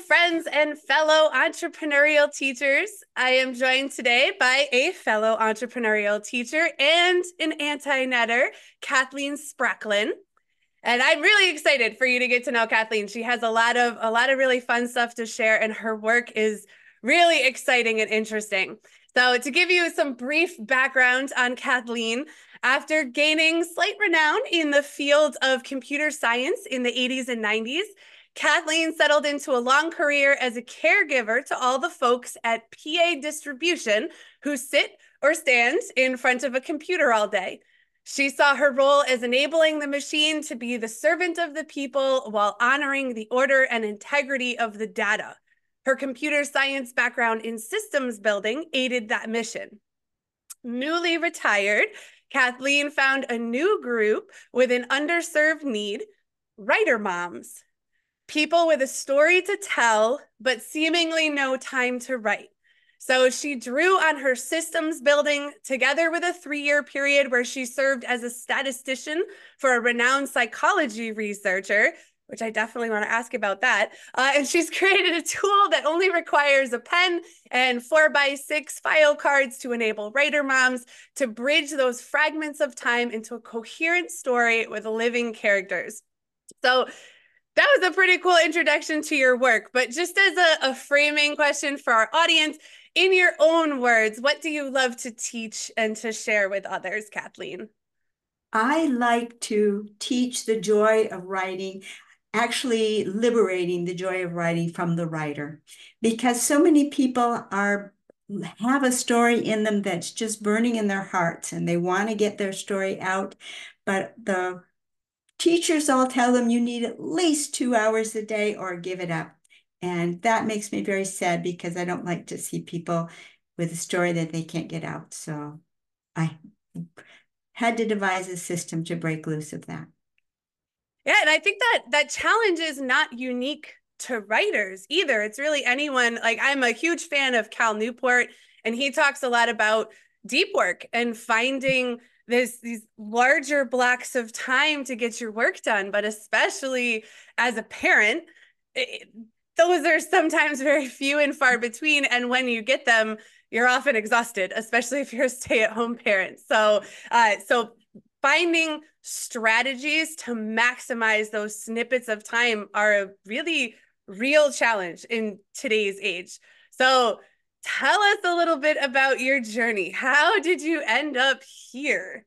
friends and fellow entrepreneurial teachers. I am joined today by a fellow entrepreneurial teacher and an anti-netter, Kathleen Spracklen. And I'm really excited for you to get to know Kathleen. She has a lot of really fun stuff to share, and her work is really exciting and interesting. So to give you some brief background on Kathleen, after gaining slight renown in the field of computer science in the 80s and 90s, Kathleen settled into a long career as a caregiver to all the folks at PA Distribution who sit or stand in front of a computer all day. She saw her role as enabling the machine to be the servant of the people while honoring the order and integrity of the data. Her computer science background in systems building aided that mission. Newly retired, Kathleen found a new group with an underserved need, writer moms. People with a story to tell, but seemingly no time to write. So she drew on her systems building together with a 3-year period where she served as a statistician for a renowned psychology researcher, which I definitely want to ask about that. And she's created a tool that only requires a pen and 4x6 file cards to enable writer moms to bridge those fragments of time into a coherent story with living characters. So that was a pretty cool introduction to your work, but just as a framing question for our audience, in your own words, what do you love to teach and to share with others, Kathleen? I like to teach the joy of writing, actually liberating the joy of writing from the writer, because so many people have a story in them that's just burning in their hearts and they want to get their story out, but the teachers all tell them you need at least 2 hours a day or give it up. And that makes me very sad because I don't like to see people with a story that they can't get out. So I had to devise a system to break loose of that. Yeah, and I think that challenge is not unique to writers either. It's really anyone. Like, I'm a huge fan of Cal Newport, and he talks a lot about deep work and finding these larger blocks of time to get your work done, but especially as a parent, those are sometimes very few and far between. And when you get them, you're often exhausted, especially if you're a stay-at-home parent. So, so finding strategies to maximize those snippets of time are a really real challenge in today's age. So tell us a little bit about your journey. How did you end up here?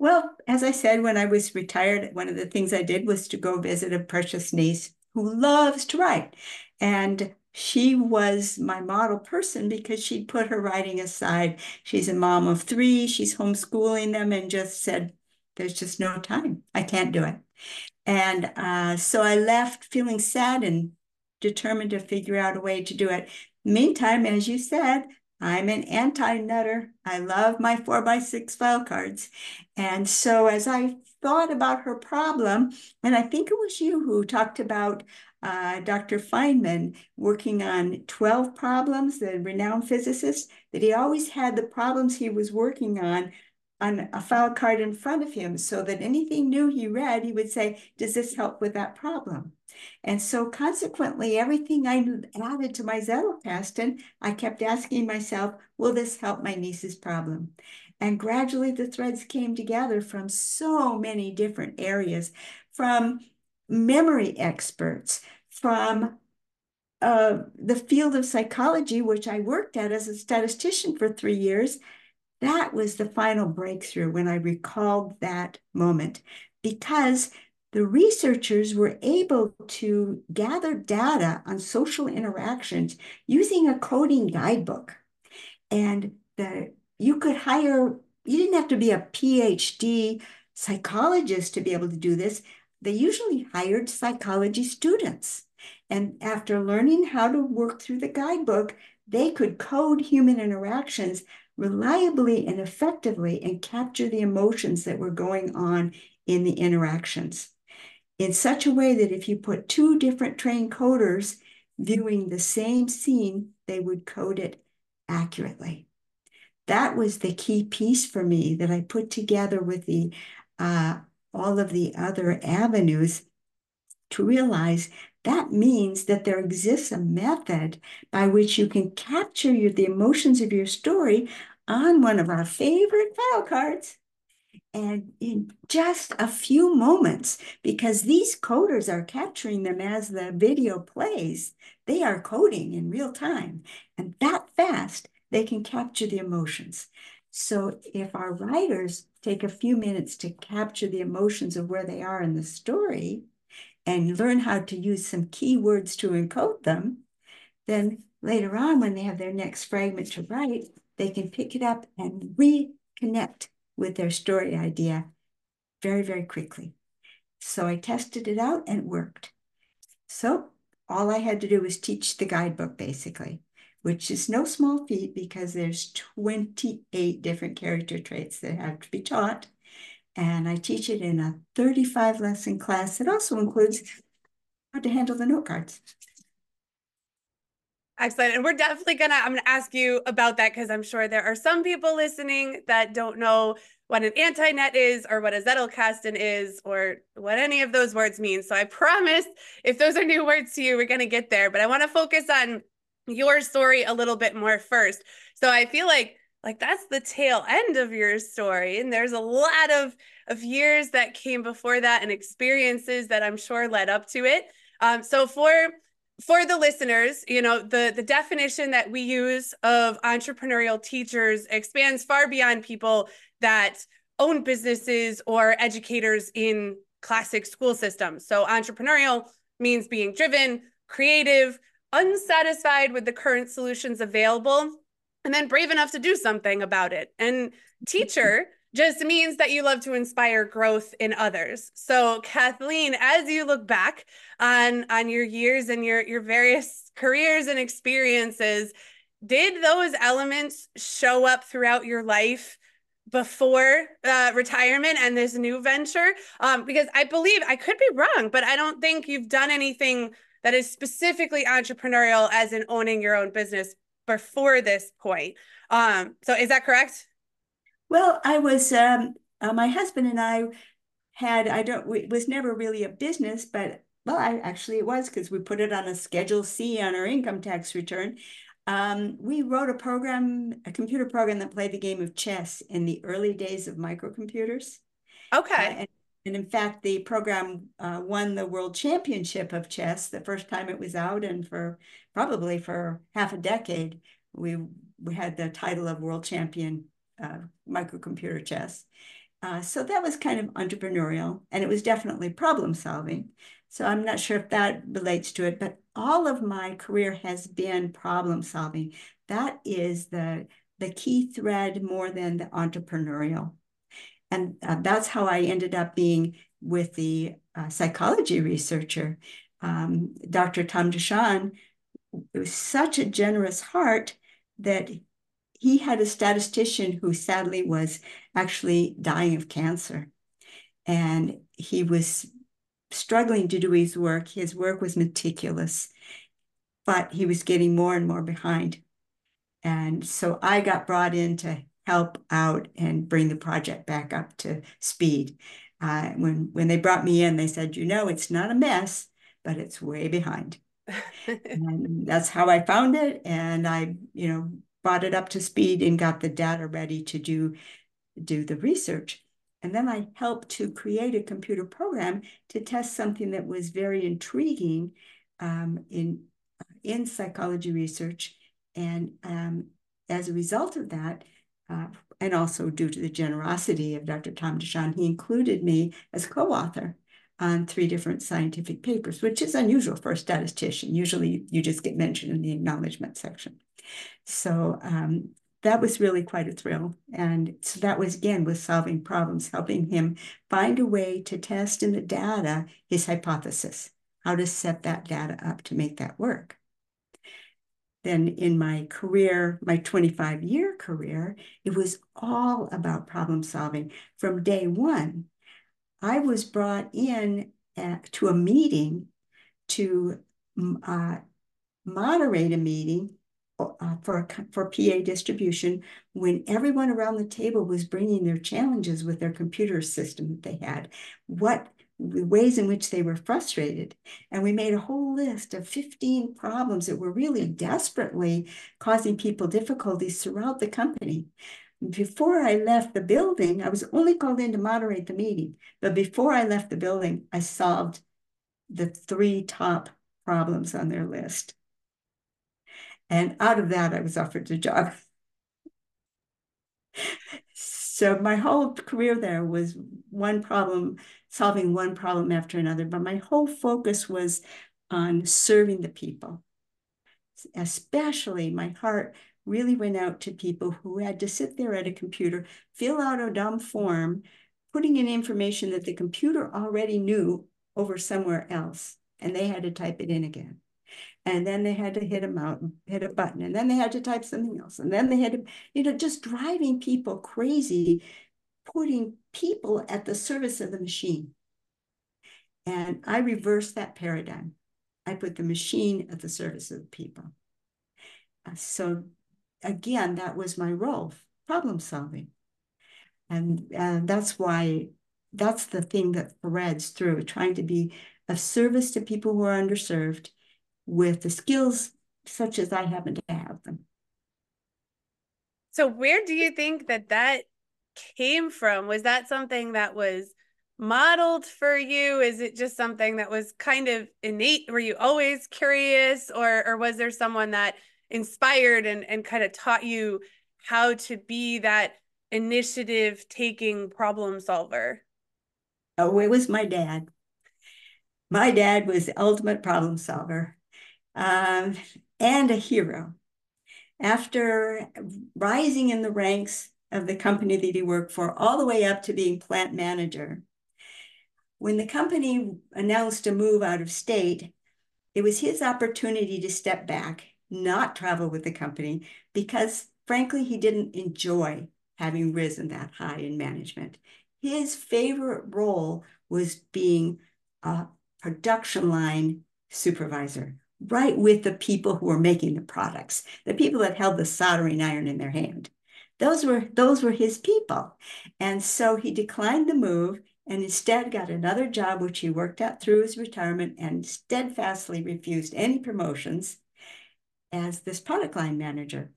Well, as I said, when I was retired, one of the things I did was to go visit a precious niece who loves to write. And she was my model person because she put her writing aside. She's a mom of 3. She's homeschooling them and just said, there's just no time. I can't do it. And so I left feeling sad and determined to figure out a way to do it. Meantime, as you said, I'm an anti-netter. I love my 4x6 file cards. And so as I thought about her problem, and I think it was you who talked about Dr. Feynman working on 12 problems, the renowned physicist, that he always had the problems he was working on a file card in front of him so that anything new he read, he would say, does this help with that problem? And so consequently, everything I added to my Zettelkasten, I kept asking myself, will this help my niece's problem? And gradually the threads came together from so many different areas, from memory experts, from the field of psychology, which I worked at as a statistician for 3 years. That was the final breakthrough when I recalled that moment, because the researchers were able to gather data on social interactions using a coding guidebook. And you could hire, you didn't have to be a PhD psychologist to be able to do this. They usually hired psychology students. And after learning how to work through the guidebook, they could code human interactions reliably and effectively and capture the emotions that were going on in the interactions in such a way that if you put 2 different trained coders viewing the same scene, they would code it accurately. That was the key piece for me that I put together with the all of the other avenues to realize That means that there exists a method by which you can capture the emotions of your story on one of our favorite file cards. And in just a few moments, because these coders are capturing them as the video plays, they are coding in real time. And that fast, they can capture the emotions. So if our writers take a few minutes to capture the emotions of where they are in the story and learn how to use some keywords to encode them, then later on when they have their next fragment to write, they can pick it up and reconnect with their story idea very, very quickly. So I tested it out and it worked. So all I had to do was teach the guidebook basically, which is no small feat because there's 28 different character traits that have to be taught. And I teach it in a 35 lesson class that also includes how to handle the note cards. Excellent. And we're definitely I'm going to ask you about that because I'm sure there are some people listening that don't know what an anti-net is or what a Zettelkasten is or what any of those words mean. So I promise if those are new words to you, we're going to get there. But I want to focus on your story a little bit more first. So I feel like that's the tail end of your story. And there's a lot of years that came before that and experiences that I'm sure led up to it. So for the listeners, you know, the definition that we use of entrepreneurial teachers expands far beyond people that own businesses or educators in classic school systems. So entrepreneurial means being driven, creative, unsatisfied with the current solutions available, and then brave enough to do something about it. And teacher just means that you love to inspire growth in others. So Kathleen, as you look back on your years and your various careers and experiences, did those elements show up throughout your life before retirement and this new venture? Because I believe, I could be wrong, but I don't think you've done anything that is specifically entrepreneurial as in owning your own business before this point. So is that correct? Well, I was, my husband and I had, it was never really a business, but well, actually it was because we put it on a Schedule C on our income tax return. We wrote a computer program that played the game of chess in the early days of microcomputers. Okay. And in fact, the program won the world championship of chess the first time it was out. And for probably half a decade, we had the title of world champion microcomputer chess. So that was kind of entrepreneurial, and it was definitely problem solving. So I'm not sure if that relates to it, but all of my career has been problem solving. That is the key thread more than the entrepreneurial. And that's how I ended up being with the psychology researcher, Dr. Tom Dishion. It was such a generous heart that he had a statistician who sadly was actually dying of cancer. And he was struggling to do his work. His work was meticulous, but he was getting more and more behind. And so I got brought in to help out and bring the project back up to speed. When they brought me in, they said, you know, it's not a mess, but it's way behind. And that's how I found it. And I, you know, brought it up to speed and got the data ready to do the research. And then I helped to create a computer program to test something that was very intriguing in psychology research. And as a result of that, and also due to the generosity of Dr. Tom Dishion, he included me as co-author on 3 different scientific papers, which is unusual for a statistician. Usually you just get mentioned in the acknowledgement section. So that was really quite a thrill. And so that was, again, with solving problems, helping him find a way to test in the data his hypothesis, how to set that data up to make that work. Then in my career, my 25-year career, it was all about problem solving. From day one, I was brought in to a meeting to moderate a meeting for PA Distribution when everyone around the table was bringing their challenges with their computer system that they had. What ways in which they were frustrated. And we made a whole list of 15 problems that were really desperately causing people difficulties throughout the company. Before I left the building, I was only called in to moderate the meeting. But before I left the building, I solved the 3 top problems on their list. And out of that, I was offered a job. So my whole career there was one problem, solving one problem after another. But my whole focus was on serving the people. Especially my heart really went out to people who had to sit there at a computer, fill out a dumb form, putting in information that the computer already knew over somewhere else. And they had to type it in again. And then they had to hit a button, and then they had to type something else. And then they had to, you know, just driving people crazy, putting people at the service of the machine. And I reversed that paradigm. I put the machine at the service of the people. So again, that was my role, problem solving. And that's why, that's the thing that threads through, trying to be of service to people who are underserved, with the skills such as I happen to have them. So where do you think that that came from? Was that something that was modeled for you? Is it just something that was kind of innate? Were you always curious, or was there someone that inspired and kind of taught you how to be that initiative taking problem solver? Oh, it was my dad. My dad was the ultimate problem solver. And a hero. After rising in the ranks of the company that he worked for, all the way up to being plant manager, when the company announced a move out of state, it was his opportunity to step back, not travel with the company, because frankly, he didn't enjoy having risen that high in management. His favorite role was being a production line supervisor, right with the people who were making the products, the people that held the soldering iron in their hand. Those were his people. And so he declined the move and instead got another job, which he worked out through his retirement, and steadfastly refused any promotions as this product line manager.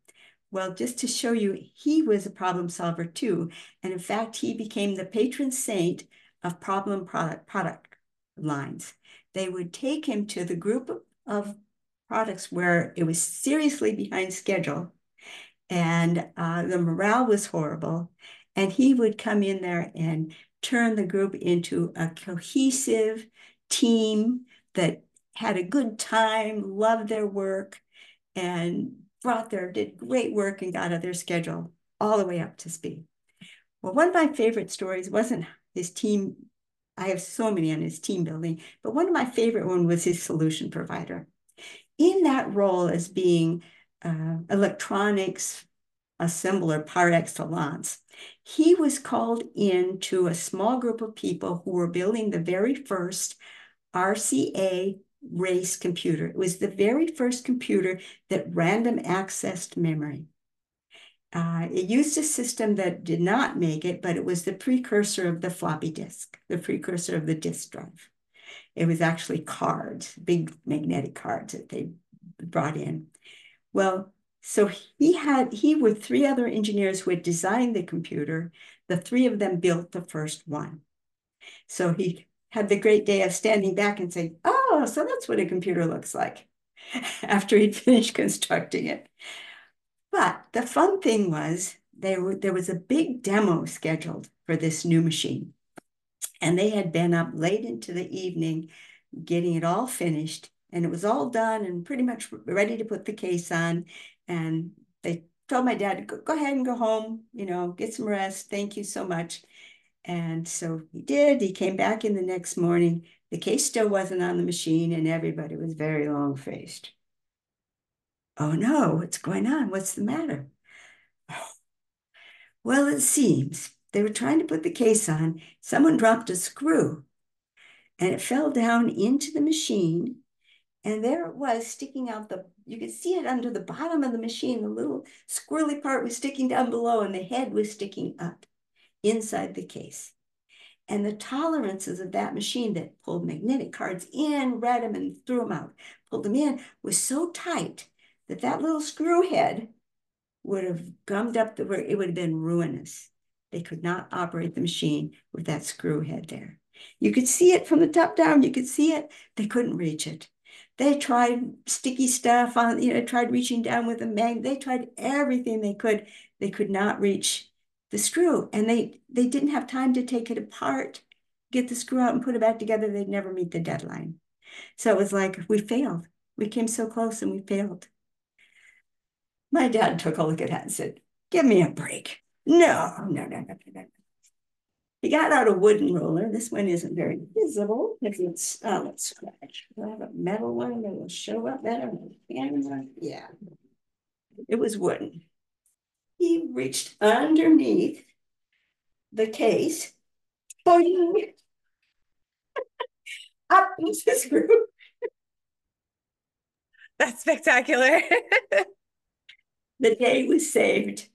Well, just to show you, he was a problem solver too. And in fact, he became the patron saint of problem product lines. They would take him to the group of products where it was seriously behind schedule, and the morale was horrible. And he would come in there and turn the group into a cohesive team that had a good time, loved their work, and did great work and got out of their schedule all the way up to speed. Well, one of my favorite stories wasn't his team. I have so many on his team building, but one of my favorite one was his solution provider. In that role as being electronics assembler par excellence, he was called in to a small group of people who were building the very first RCA race computer. It was the very first computer that random accessed memory. It used a system that did not make it, but it was the precursor of the floppy disk, the precursor of the disk drive. It was actually cards, big magnetic cards that they brought in. Well, so he with 3 other engineers who had designed the computer, the 3 of them built the first one. So he had the great day of standing back and saying, oh, so that's what a computer looks like, after he'd finished constructing it. But the fun thing was there was a big demo scheduled for this new machine. And they had been up late into the evening getting it all finished. And it was all done and pretty much ready to put the case on. And they told my dad, go ahead and go home, you know, get some rest. Thank you so much. And so he did. He came back in the next morning. The case still wasn't on the machine, and everybody was very long-faced. Oh no, what's going on? What's the matter? Oh. Well, it seems they were trying to put the case on. Someone dropped a screw and it fell down into the machine. And there it was sticking out you could see it under the bottom of the machine. The little squirrely part was sticking down below and the head was sticking up inside the case. and the tolerances of that machine that pulled magnetic cards in, read them, and threw them out, pulled them in, was so tight that that little screw head would have gummed up the where it would have been ruinous. They could not operate the machine with that screw head there. You could see it from the top down. You could see it. They couldn't reach it. They tried sticky stuff on, you know, tried reaching down with a magnet. They tried everything they could. They could not reach the screw. And they didn't have time to take it apart, get the screw out and put it back together. They'd never meet the deadline. So it was like, we failed. We came so close and we failed. My dad took a look at that and said, give me a break. No. He got out a wooden roller. This one isn't very visible. If it's, let's scratch. We'll have a metal one that will show up better. Yeah. It was wooden. He reached underneath the case. Boing! Up was the screw. That's spectacular. The day was saved,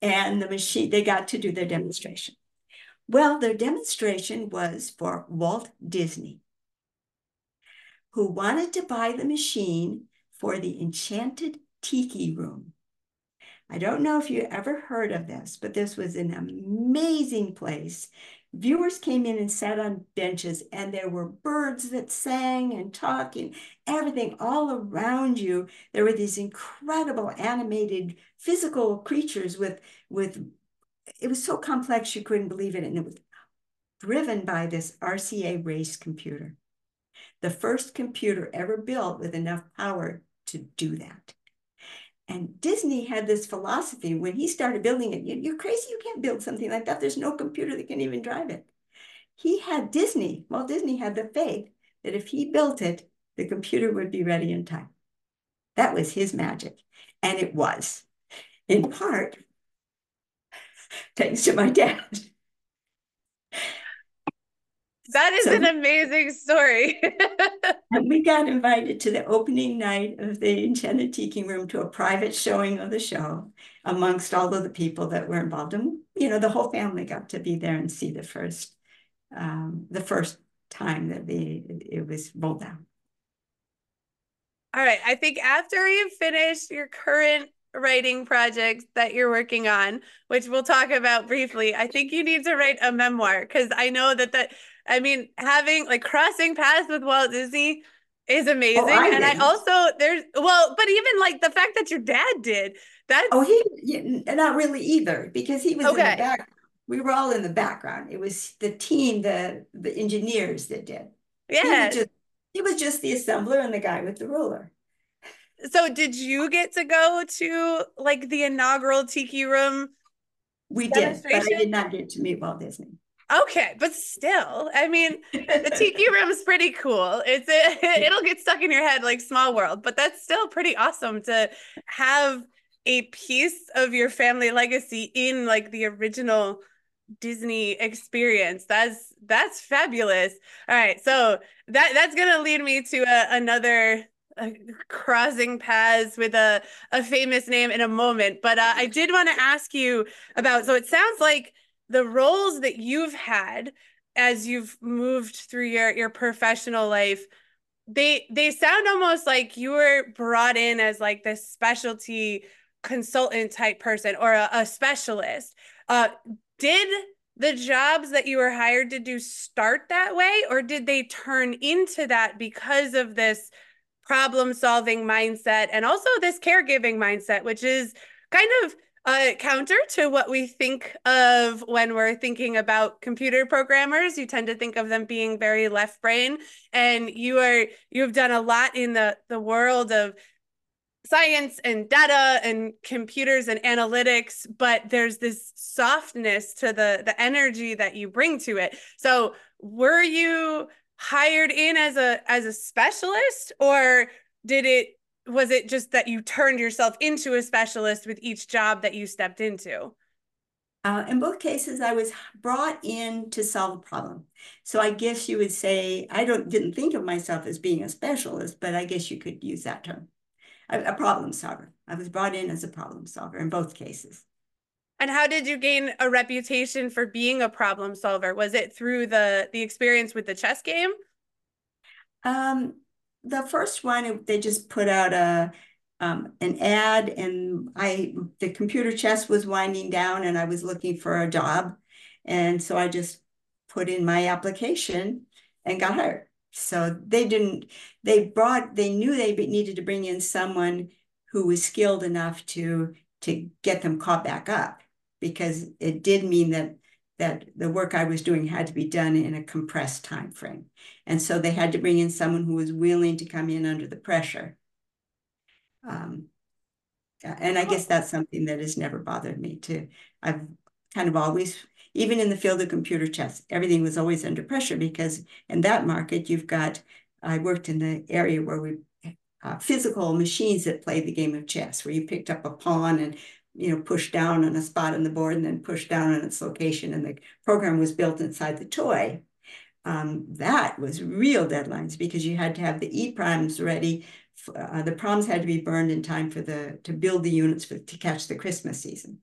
and the machine, they got to do their demonstration. Well, their demonstration was for Walt Disney, who wanted to buy the machine for the Enchanted Tiki Room. I don't know if you ever heard of this, but this was an amazing place. Viewers came in and sat on benches, and there were birds that sang and talked and everything all around you. There were these incredible animated physical creatures with it was so complex you couldn't believe it, and it was driven by this RCA race computer, the first computer ever built with enough power to do that. And Disney had this philosophy when he started building it. You're crazy, you can't build something like that. There's no computer that can even drive it. Walt Disney had the faith that if he built it, the computer would be ready in time. That was his magic. And it was, in part, thanks to my dad. That is an amazing story. And we got invited to the opening night of the Enchanted Tiki Room to a private showing of the show amongst all of the people that were involved. And, you know, the whole family got to be there and see the first time that it was rolled out. All right. I think after you've finished your current writing projects that you're working on, which we'll talk about briefly, I think you need to write a memoir, because I know that I mean, having like crossing paths with Walt Disney is amazing. But even like the fact that your dad did that. Oh, he not really either, because he was in the back. We were all in the background. It was the team, the engineers that did. Yeah. He was just the assembler and the guy with the ruler. So did you get to go to like the inaugural Tiki Room? We did, but I did not get to meet Walt Disney. Okay, but still, I mean, the Tiki Room is pretty cool. It'll get stuck in your head like small world, but that's still pretty awesome to have a piece of your family legacy in like the original Disney experience. That's fabulous. All right, so that's gonna lead me to another crossing paths with a famous name in a moment, but I did want to ask you about, so it sounds like the roles that you've had as you've moved through your professional life, they sound almost like you were brought in as like this specialty consultant type person or a specialist. Did the jobs that you were hired to do start that way, or did they turn into that because of this problem-solving mindset and also this caregiving mindset, which is kind of counter to what we think of when we're thinking about computer programmers? You tend to think of them being very left brain, and you've done a lot in the world of science and data and computers and analytics, but there's this softness to the energy that you bring to it. So were you hired in as a specialist, or was it just that you turned yourself into a specialist with each job that you stepped into? In both cases, I was brought in to solve a problem. So I guess you would say, I didn't think of myself as being a specialist, but I guess you could use that term, a problem solver. I was brought in as a problem solver in both cases. And how did you gain a reputation for being a problem solver? Was it through the experience with the chess game? The first one, they just put out a an ad, and the computer chess was winding down and I was looking for a job. And so I just put in my application and got hired. So they knew they needed to bring in someone who was skilled enough to get them caught back up, because it did mean that the work I was doing had to be done in a compressed time frame. And so they had to bring in someone who was willing to come in under the pressure. And I guess that's something that has never bothered me too. I've kind of always, even in the field of computer chess, everything was always under pressure, because in that market, I worked in the area where we physical machines that play the game of chess, where you picked up a pawn and pushed down on a spot on the board and then pushed down on its location, and the program was built inside the toy. That was real deadlines, because you had to have the E-primes ready. The proms had to be burned in time to build the units to catch the Christmas season.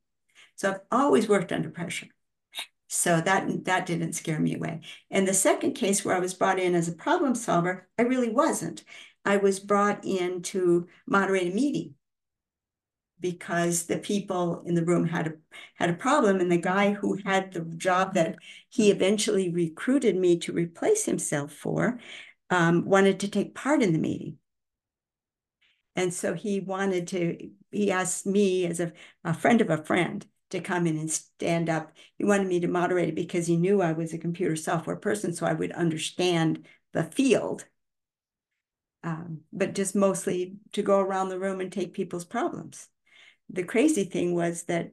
So I've always worked under pressure. So that didn't scare me away. And the second case where I was brought in as a problem solver, I really wasn't. I was brought in to moderate a meeting because the people in the room had a problem, and the guy who had the job that he eventually recruited me to replace himself for wanted to take part in the meeting. And so he asked me as a friend of a friend to come in and stand up. He wanted me to moderate it because he knew I was a computer software person, so I would understand the field, but just mostly to go around the room and take people's problems. The crazy thing was that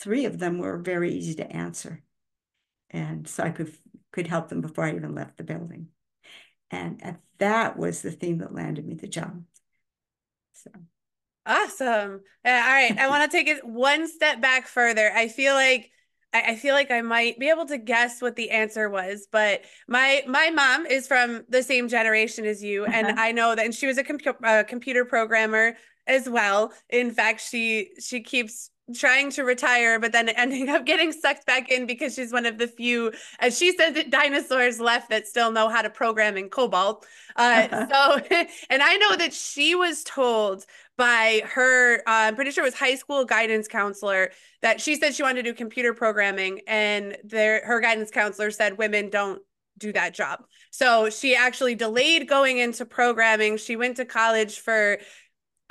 three of them were very easy to answer. And so I could help them before I even left the building. And that was the thing that landed me the job. So. Awesome. All right. I want to take it one step back further. I feel like I might be able to guess what the answer was, but my mom is from the same generation as you. And I know that, and she was a computer programmer as well. In fact, she keeps trying to retire, but then ending up getting sucked back in because she's one of the few, as she says, that dinosaurs left that still know how to program in COBOL. So, and I know that she was told by her, I'm pretty sure it was high school guidance counselor, that she said she wanted to do computer programming, and her guidance counselor said women don't do that job. So she actually delayed going into programming. She went to college for,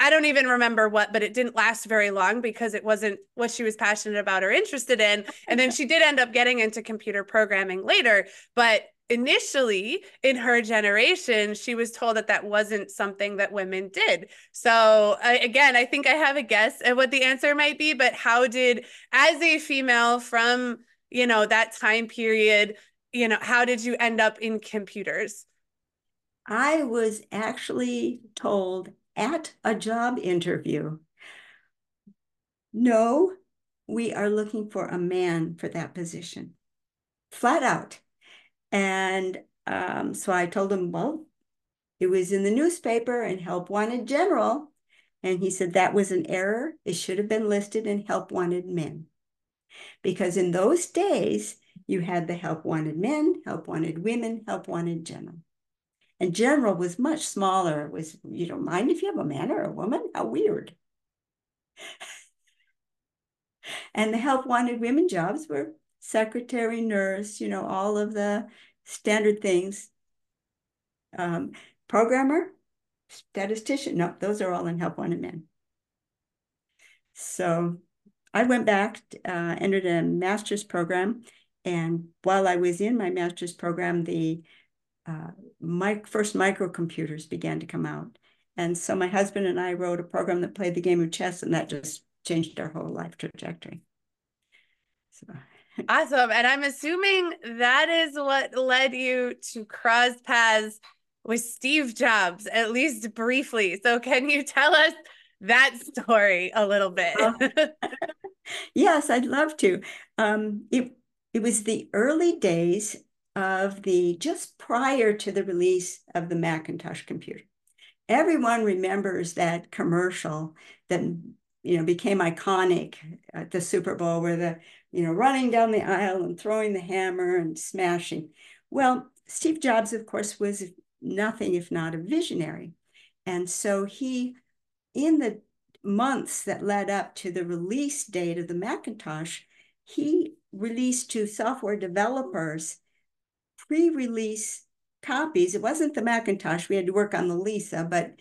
I don't even remember what, but it didn't last very long because it wasn't what she was passionate about or interested in. And then she did end up getting into computer programming later. But initially in her generation, she was told that that wasn't something that women did. So again, I think I have a guess at what the answer might be, but how did, as a female from, that time period, how did you end up in computers? I was actually told at a job interview, no, we are looking for a man for that position, flat out. And so I told him, well, it was in the newspaper and help wanted general. And he said that was an error. It should have been listed in help wanted men. Because in those days, you had the help wanted men, help wanted women, help wanted general. And general was much smaller. It was, you don't mind if you have a man or a woman? How weird. And the help wanted women jobs were secretary, nurse, all of the standard things. Programmer, statistician. No, those are all in help wanted men. So I went back, entered a master's program. And while I was in my master's program, my first microcomputers began to come out. And so my husband and I wrote a program that played the game of chess, and that just changed our whole life trajectory. So. Awesome. And I'm assuming that is what led you to cross paths with Steve Jobs, at least briefly. So can you tell us that story a little bit? Yes, I'd love to. It was the early days of just prior to the release of the Macintosh computer. Everyone remembers that commercial that you know, became iconic at the Super Bowl, where the, you know, running down the aisle and throwing the hammer and smashing. Well, Steve Jobs, of course, was nothing if not a visionary. And so he, in the months that led up to the release date of the Macintosh, he released to software developers pre-release copies. It wasn't the Macintosh. We had to work on the Lisa, but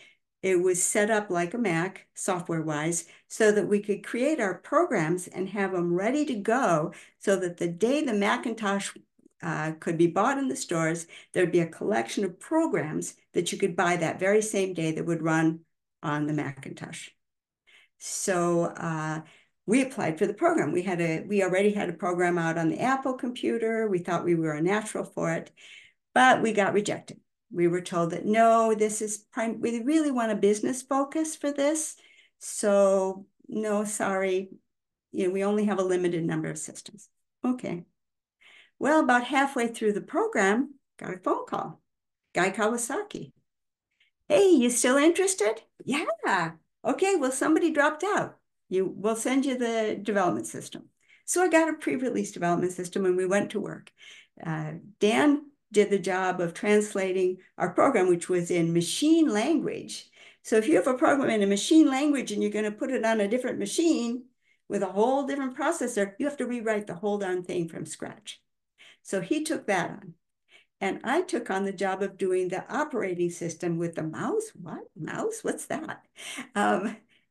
it was set up like a Mac software-wise so that we could create our programs and have them ready to go so that the day the Macintosh could be bought in the stores, there'd be a collection of programs that you could buy that very same day that would run on the Macintosh. So we applied for the program. We already had a program out on the Apple computer. We thought we were a natural for it, but we got rejected. We were told that, no, this is prime. We really want a business focus for this. So no, sorry. You know, we only have a limited number of systems. Okay. Well, about halfway through the program, got a phone call. Guy Kawasaki. Hey, you still interested? Yeah. Okay, well, somebody dropped out. We'll send you the development system. So I got a pre-release development system and we went to work. Dan did the job of translating our program, which was in machine language. So if you have a program in a machine language and you're going to put it on a different machine with a whole different processor, you have to rewrite the whole darn thing from scratch. So he took that on. And I took on the job of doing the operating system with the mouse. What? Mouse? What's that?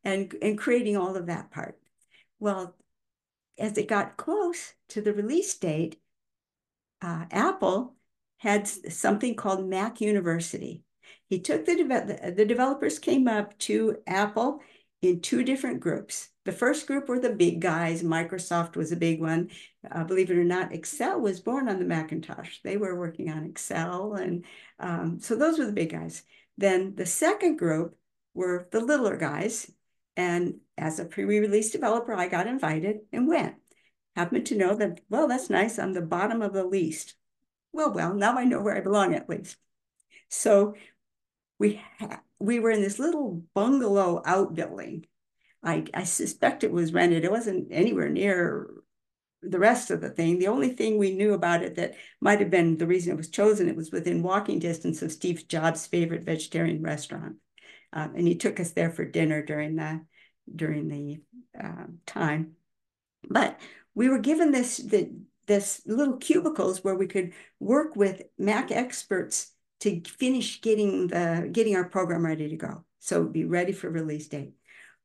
And creating all of that part. Well, as it got close to the release date, Apple had something called Mac University. He took the developers came up to Apple in two different groups. The first group were the big guys. Microsoft was a big one. Believe it or not, Excel was born on the Macintosh. They were working on Excel. And so those were the big guys. Then the second group were the littler guys. And as a pre-release developer, I got invited and went. Happened to know that, well, that's nice. I'm the bottom of the list. Well, now I know where I belong at least. So we were in this little bungalow outbuilding. I suspect it was rented. It wasn't anywhere near the rest of the thing. The only thing we knew about it that might have been the reason it was chosen, it was within walking distance of Steve Jobs' favorite vegetarian restaurant. And he took us there for dinner during the time. But we were given this little cubicles where we could work with Mac experts to finish getting our program ready to go. So it would be ready for release date.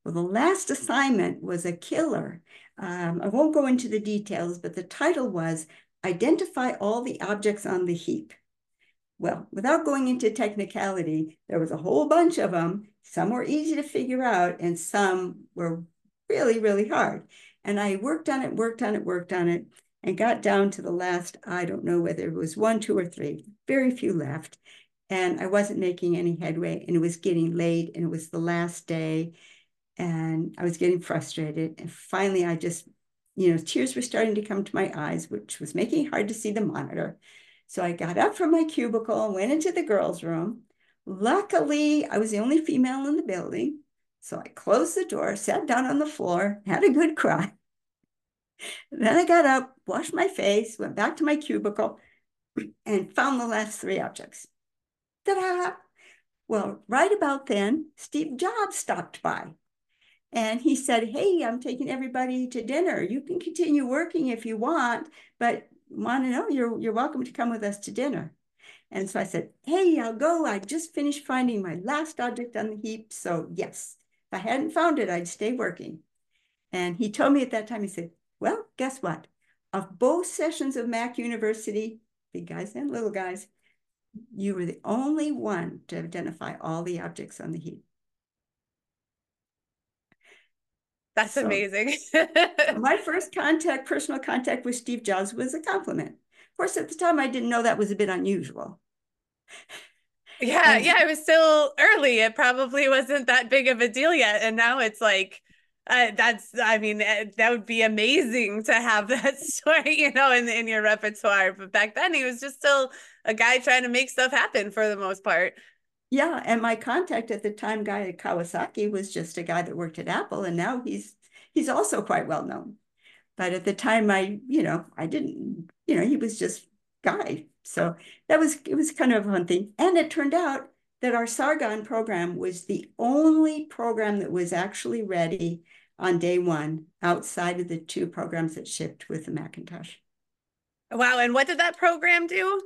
Well, the last assignment was a killer. I won't go into the details, but the title was Identify All the Objects on the Heap. Well, without going into technicality, there was a whole bunch of them. Some were easy to figure out and some were really, really hard. And I worked on it, and got down to the last, I don't know whether it was 1, 2, or 3, very few left. And I wasn't making any headway and it was getting late and it was the last day. And I was getting frustrated. And finally, I just, you know, tears were starting to come to my eyes, which was making it hard to see the monitor. So I got up from my cubicle and went into the girls' room. Luckily, I was the only female in the building. So I closed the door, sat down on the floor, had a good cry. Then I got up, washed my face, went back to my cubicle, and found the last 3 objects. Ta-da! Well, right about then, Steve Jobs stopped by. And he said, hey, I'm taking everybody to dinner. You can continue working if you want, but want to know, you're welcome to come with us to dinner. And so I said, hey, I'll go. I just finished finding my last object on the heap. So yes, if I hadn't found it, I'd stay working. And he told me at that time, he said, well, guess what? Of both sessions of Mac University, big guys and little guys, you were the only one to identify all the objects on the heap. That's so amazing. My first personal contact with Steve Jobs was a compliment. Of course, at the time, I didn't know that was a bit unusual. Yeah, it was still early. It probably wasn't that big of a deal yet. And now it's like, that would be amazing to have that story, you know, in your repertoire. But back then, he was just still a guy trying to make stuff happen for the most part. Yeah, and my contact at the time, Guy Kawasaki, was just a guy that worked at Apple, and now he's also quite well known. But at the time, he was just Guy. So it was kind of a fun thing. And it turned out that our Sargon program was the only program that was actually ready on day one, outside of the two programs that shipped with the Macintosh. Wow, and what did that program do?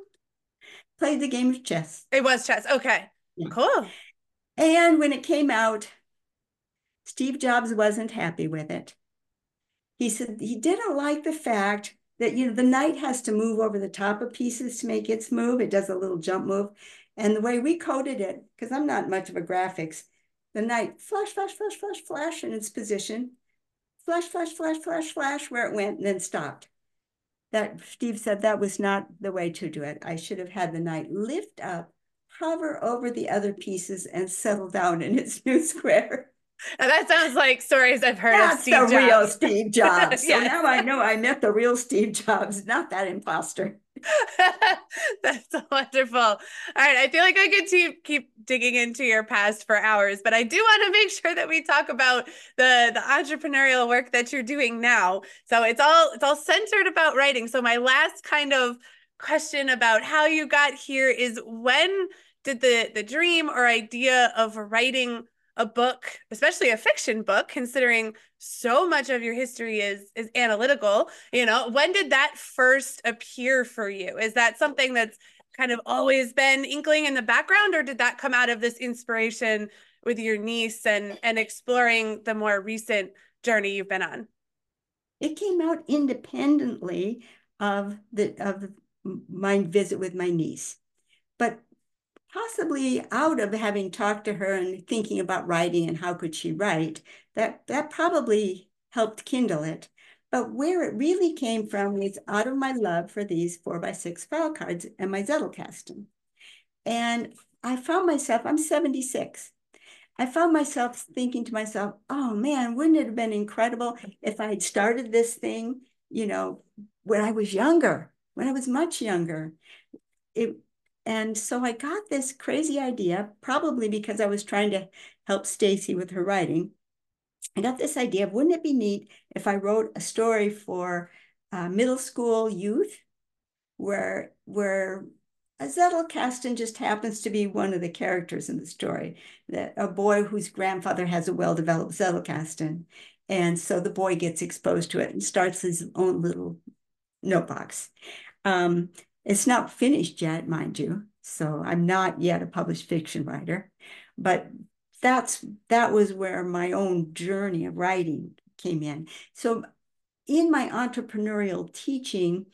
Played the game of chess. It was chess, okay, yeah. Cool. And when it came out, Steve Jobs wasn't happy with it. He said he didn't like the fact that, the knight has to move over the top of pieces to make its move. It does a little jump move. And the way we coded it, because I'm not much of a graphics, the knight flash, flash, flash, flash, flash in its position, flash, flash, flash, flash, flash, where it went and then stopped. That Steve said that was not the way to do it. I should have had the knight lift up, hover over the other pieces, and settle down in its new square. Now that sounds like stories I've heard of Steve Jobs. That's the real Steve Jobs. Yes. So now I know I met the real Steve Jobs, not that imposter. That's wonderful. All right. I feel like I could keep digging into your past for hours, but I do want to make sure that we talk about the entrepreneurial work that you're doing now. So it's all centered about writing. So my last kind of question about how you got here is, when did the dream or idea of writing a book, especially a fiction book, considering so much of your history is analytical, when did that first appear for you? Is that something that's kind of always been inkling in the background, or did that come out of this inspiration with your niece and exploring the more recent journey you've been on? It came out independently of my visit with my niece, but possibly out of having talked to her and thinking about writing and how could she write, that probably helped kindle it. But where it really came from was out of my love for these 4x6 file cards and my Zettelkasten. And I found myself, I'm 76. I found myself thinking to myself, oh man, wouldn't it have been incredible if I had started this thing, when I was younger, when I was much younger. And so I got this crazy idea, probably because I was trying to help Stacy with her writing. I got this idea of, wouldn't it be neat if I wrote a story for middle school youth where a Zettelkasten just happens to be one of the characters in the story, that a boy whose grandfather has a well-developed Zettelkasten. And so the boy gets exposed to it and starts his own little notebox. It's not finished yet, mind you, so I'm not yet a published fiction writer, but that was where my own journey of writing came in. So in my entrepreneurial teaching,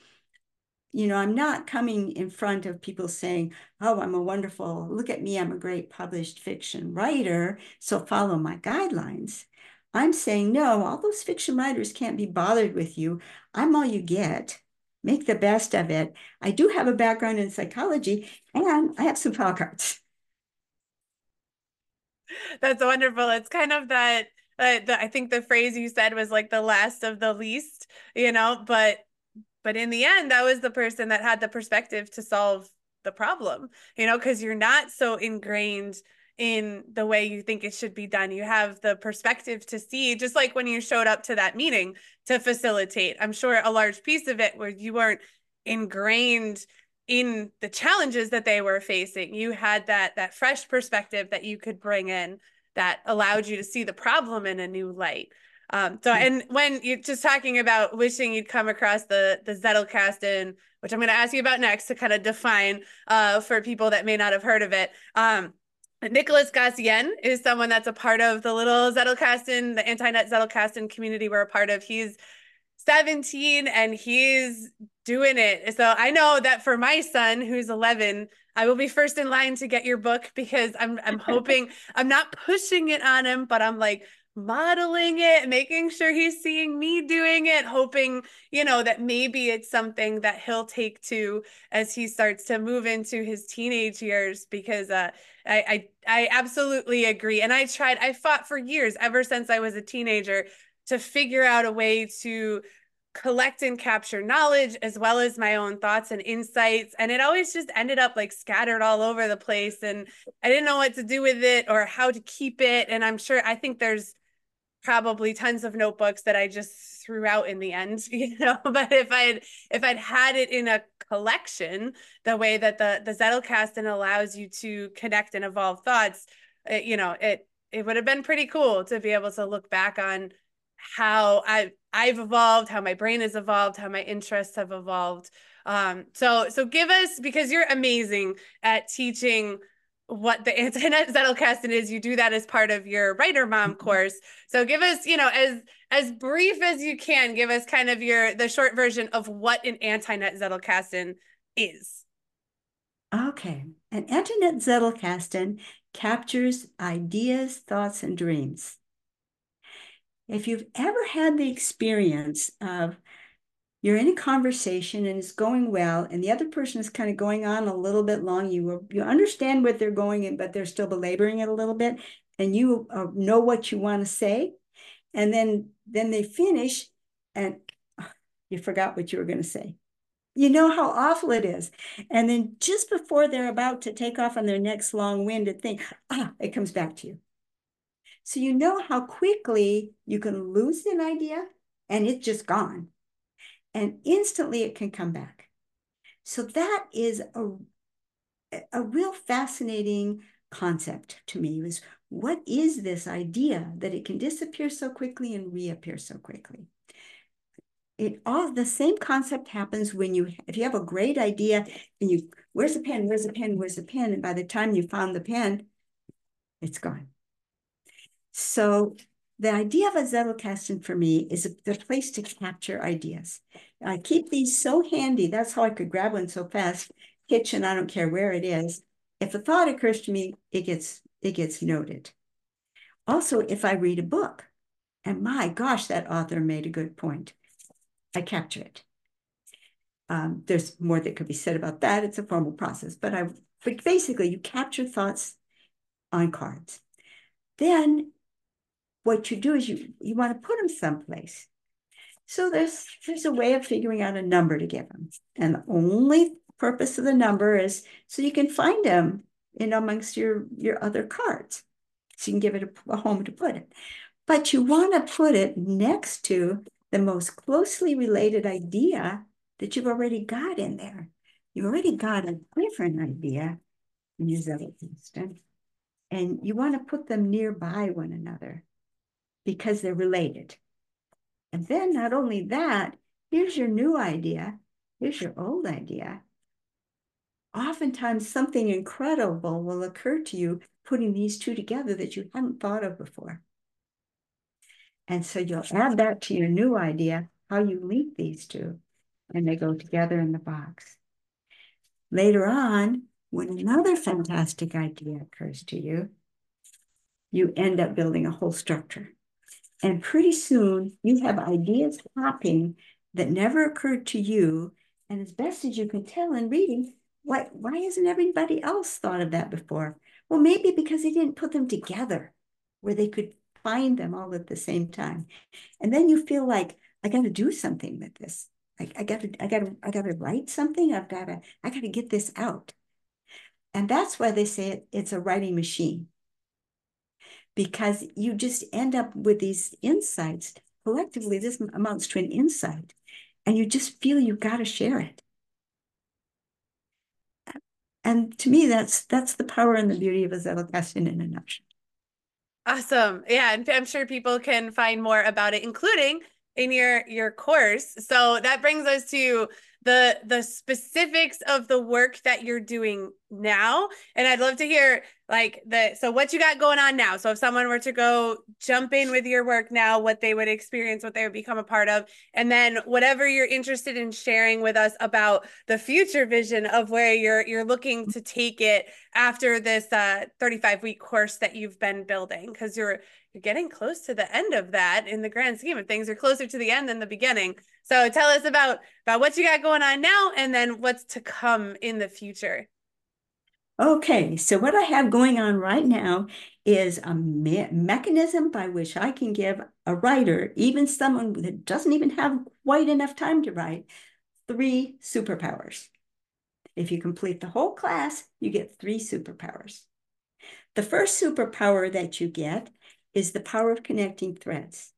I'm not coming in front of people saying, oh, I'm a wonderful, look at me, I'm a great published fiction writer, so follow my guidelines. I'm saying, no, all those fiction writers can't be bothered with you. I'm all you get. Make the best of it. I do have a background in psychology, and I have some file cards. That's wonderful. It's kind of that, I think the phrase you said was like the last of the least, but in the end, that was the person that had the perspective to solve the problem, because you're not so ingrained in the way you think it should be done. You have the perspective to see, just like when you showed up to that meeting to facilitate. I'm sure a large piece of it where you weren't ingrained in the challenges that they were facing. You had that fresh perspective that you could bring in that allowed you to see the problem in a new light. And when you're just talking about wishing you'd come across the Zettelkasten, which I'm going to ask you about next to kind of define for people that may not have heard of it. Nicholas Gossien is someone that's a part of the little Zettelkasten, the anti-net Zettelkasten community we're a part of. He's 17 and he's doing it. So I know that for my son, who's 11, I will be first in line to get your book, because I'm hoping, I'm not pushing it on him, but I'm like modeling it, making sure he's seeing me doing it, hoping, that maybe it's something that he'll take to as he starts to move into his teenage years, because, I absolutely agree. And I fought for years, ever since I was a teenager, to figure out a way to collect and capture knowledge as well as my own thoughts and insights. And it always just ended up like scattered all over the place. And I didn't know what to do with it or how to keep it. And I think there's probably tons of notebooks that I just threw out in the end, you know, but if I'd had it in a collection, the way that the Zettelkasten allows you to connect and evolve thoughts, it would have been pretty cool to be able to look back on how I've evolved, how my brain has evolved, how my interests have evolved. So give us, because you're amazing at teaching what the anti-net Zettelkasten is. You do that as part of your Writer Mom course. So give us, as brief as you can, give us kind of the short version of what an anti-net Zettelkasten is. Okay. An anti-net Zettelkasten captures ideas, thoughts, and dreams. If you've ever had the experience of you're in a conversation and it's going well, and the other person is kind of going on a little bit long, you understand what they're going in, but they're still belaboring it a little bit, and you know what you want to say, and then they finish, and you forgot what you were going to say. You know how awful it is. And then just before they're about to take off on their next long-winded thing, it comes back to you. So you know how quickly you can lose an idea and it's just gone. And instantly it can come back. So that is a real fascinating concept to me, was what is this idea that it can disappear so quickly and reappear so quickly? The same concept happens when if you have a great idea and where's the pen, where's the pen, where's the pen? And by the time you found the pen, it's gone. So the idea of a Zettelkasten for me is the place to capture ideas. I keep these so handy. That's how I could grab one so fast. Kitchen, I don't care where it is. If a thought occurs to me, it gets noted. Also, if I read a book, and my gosh, that author made a good point, I capture it. There's more that could be said about that. It's a formal process, but basically you capture thoughts on cards. Then what you do is you want to put them someplace. So there's a way of figuring out a number to give them. And the only purpose of the number is so you can find them in amongst your other cards. So you can give it a home to put it. But you want to put it next to the most closely related idea that you've already got in there. You've already got a different idea. Use that as an instance. And you want to put them nearby one another because they're related. And then not only that, here's your new idea, here's your old idea. Oftentimes something incredible will occur to you putting these two together that you hadn't thought of before. And so you'll add that to your new idea, how you link these two, and they go together in the box. Later on, when another fantastic idea occurs to you, you end up building a whole structure. And pretty soon you have ideas popping that never occurred to you. And as best as you can tell in reading, why hasn't everybody else thought of that before? Well, maybe because they didn't put them together where they could find them all at the same time. And then you feel like, I got to do something with this. I got to write something. I got to get this out. And that's why they say it's a writing machine, because you just end up with these insights. Collectively, this amounts to an insight, and you just feel you've got to share it. And to me, that's the power and the beauty of a Zettelkasten in a nutshell. Awesome. Yeah, and I'm sure people can find more about it, including in your course. So that brings us to the specifics of the work that you're doing now. And I'd love to hear so what you got going on now. So if someone were to go jump in with your work now, what they would experience, what they would become a part of, and then whatever you're interested in sharing with us about the future vision of where you're looking to take it after this 35-week course that you've been building, because you're getting close to the end of that in the grand scheme of things. You're closer to the end than the beginning. So tell us about what you got going on now and then what's to come in the future. Okay, so what I have going on right now is a mechanism by which I can give a writer, even someone that doesn't even have quite enough time to write, 3 superpowers. If you complete the whole class, you get 3 superpowers. The first superpower that you get is the power of connecting threads.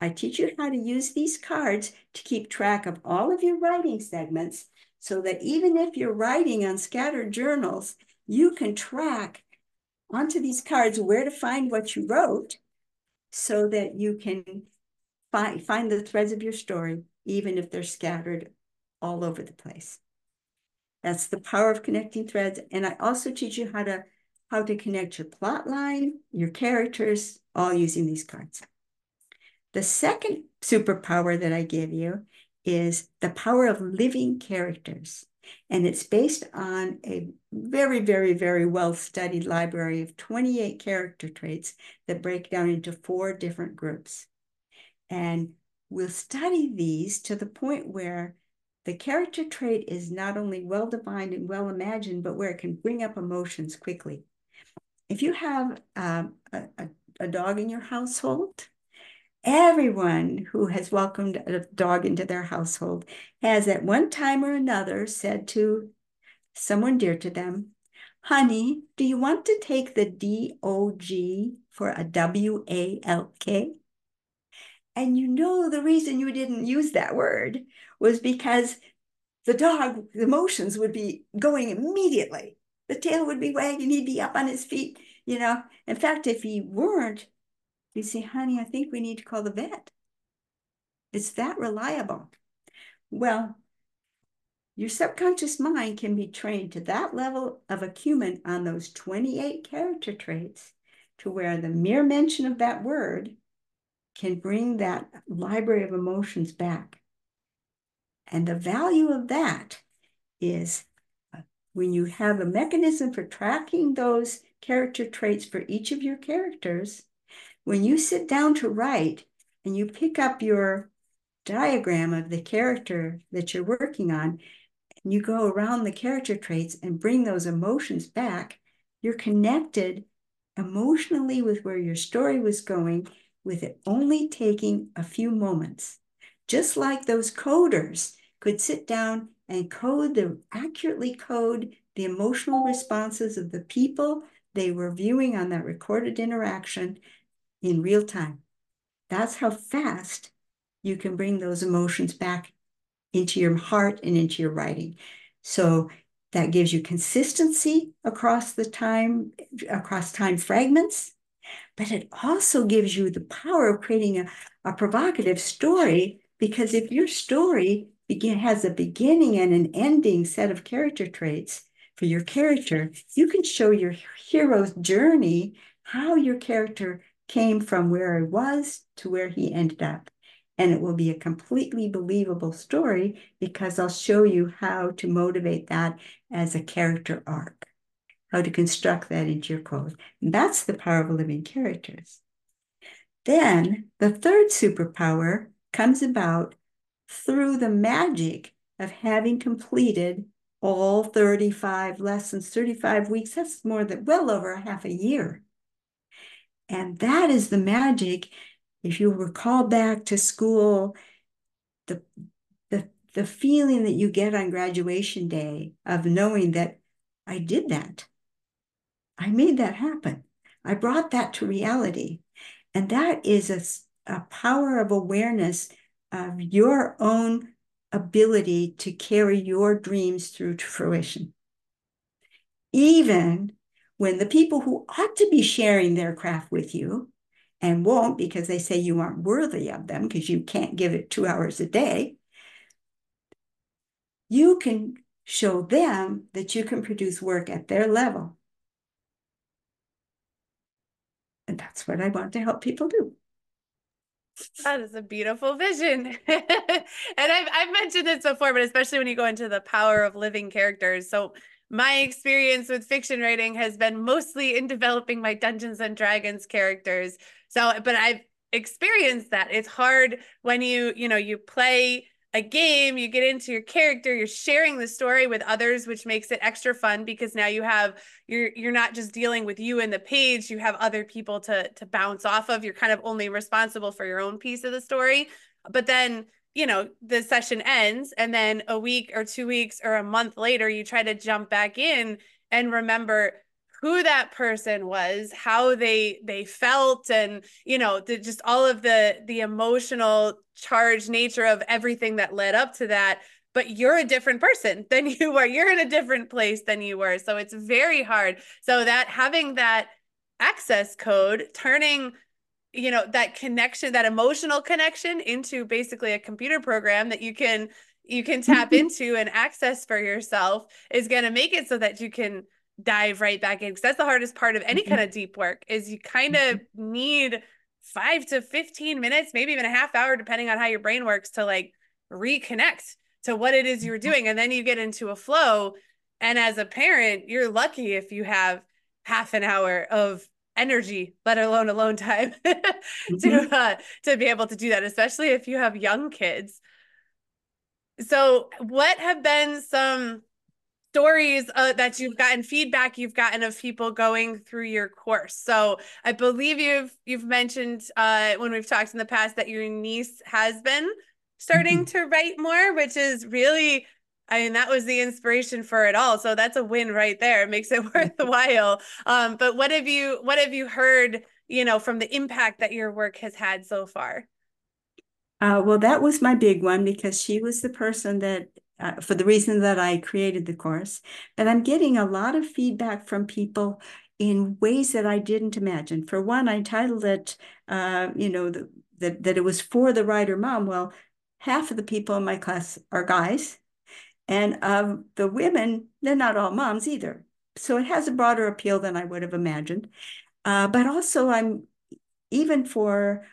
I teach you how to use these cards to keep track of all of your writing segments so that even if you're writing on scattered journals, you can track onto these cards where to find what you wrote so that you can find the threads of your story, even if they're scattered all over the place. That's the power of connecting threads. And I also teach you how to connect your plot line, your characters, all using these cards. The second superpower that I give you is the power of living characters. And it's based on a very, very, very well-studied library of 28 character traits that break down into 4 different groups. And we'll study these to the point where the character trait is not only well-defined and well-imagined, but where it can bring up emotions quickly. If you have a dog in your household, everyone who has welcomed a dog into their household has at one time or another said to someone dear to them, "Honey, do you want to take the DOG for a WALK? And you know the reason you didn't use that word was because the dog, the motions would be going immediately. The tail would be wagging, he'd be up on his feet, you know. In fact, if he weren't, you say, honey, I think we need to call the vet. It's that reliable." Well, your subconscious mind can be trained to that level of acumen on those 28 character traits to where the mere mention of that word can bring that library of emotions back. And the value of that is when you have a mechanism for tracking those character traits for each of your characters, when you sit down to write and you pick up your diagram of the character that you're working on, and you go around the character traits and bring those emotions back, you're connected emotionally with where your story was going, with it only taking a few moments. Just like those coders could sit down and accurately code the emotional responses of the people they were viewing on that recorded interaction in real time. That's how fast you can bring those emotions back into your heart and into your writing. So that gives you consistency across time fragments, but it also gives you the power of creating a provocative story, because if your story has a beginning and an ending set of character traits for your character, you can show your hero's journey, how your character came from where he was to where he ended up. And it will be a completely believable story because I'll show you how to motivate that as a character arc, how to construct that into your code. And that's the power of living characters. Then the third superpower comes about through the magic of having completed all 35 lessons, 35 weeks, that's more than well over a half a year. And that is the magic. If you recall back to school, the feeling that you get on graduation day of knowing that I did that, I made that happen, I brought that to reality. And that is a power of awareness of your own ability to carry your dreams through to fruition. Even when the people who ought to be sharing their craft with you and won't because they say you aren't worthy of them because you can't give it 2 hours a day, you can show them that you can produce work at their level. And that's what I want to help people do. That is a beautiful vision. And I've mentioned this before, but especially when you go into the power of living characters. So my experience with fiction writing has been mostly in developing my Dungeons and Dragons characters. So, but I've experienced that. It's hard when you play a a game, you get into your character, you're sharing the story with others, which makes it extra fun because now you have, you're not just dealing with you and the page, you have other people to bounce off of. You're kind of only responsible for your own piece of the story. But then, you know, the session ends and then a week or 2 weeks or a month later, you try to jump back in and remember who that person was, how they felt, and, you know, just all of the emotional charged nature of everything that led up to that. But you're a different person than you were. You're in a different place than you were. So it's very hard. So that having that access code, turning, you know, that connection, that emotional connection into basically a computer program that you can tap into and access for yourself is going to make it so that you can dive right back in. Because that's the hardest part of any kind of deep work is you kind of need 5 to 15 minutes, maybe even a half hour, depending on how your brain works, to like reconnect to what it is you're doing. And then you get into a flow. And as a parent, you're lucky if you have half an hour of energy, let alone alone time to be able to do that, especially if you have young kids. So what have been some stories that you've gotten, feedback you've gotten of people going through your course? So I believe you've mentioned when we've talked in the past that your niece has been starting to write more, which is really, I mean, that was the inspiration for it all. So that's a win right there. It makes it worthwhile. But what have you heard, you know, from the impact that your work has had so far? Well, that was my big one because she was the person that, for the reason that I created the course. But I'm getting a lot of feedback from people in ways that I didn't imagine. For one, I titled it, you know, that it was for the writer mom. Well, half of the people in my class are guys. And of the women, they're not all moms either. So it has a broader appeal than I would have imagined. But also I'm, even for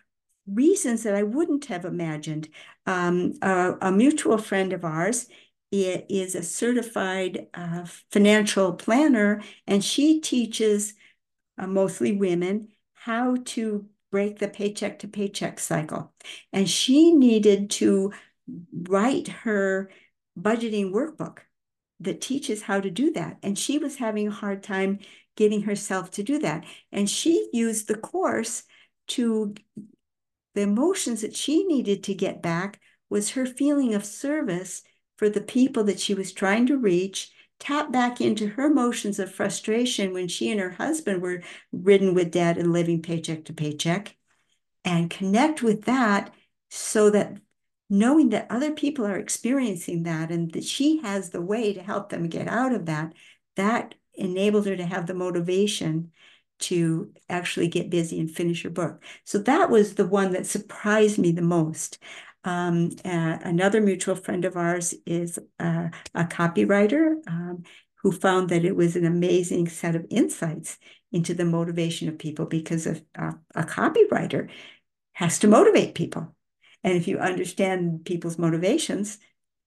reasons that I wouldn't have imagined, a mutual friend of ours is a certified financial planner, and she teaches mostly women how to break the paycheck to paycheck cycle. And she needed to write her budgeting workbook that teaches how to do that. And she was having a hard time getting herself to do that. And she used the course to, the emotions that she needed to get back was her feeling of service for the people that she was trying to reach, tap back into her emotions of frustration when she and her husband were ridden with debt and living paycheck to paycheck, and connect with that, so that knowing that other people are experiencing that and that she has the way to help them get out of that, that enabled her to have the motivation to actually get busy and finish her book. So that was the one that surprised me the most. Another mutual friend of ours is a copywriter who found that it was an amazing set of insights into the motivation of people, because a copywriter has to motivate people. And if you understand people's motivations,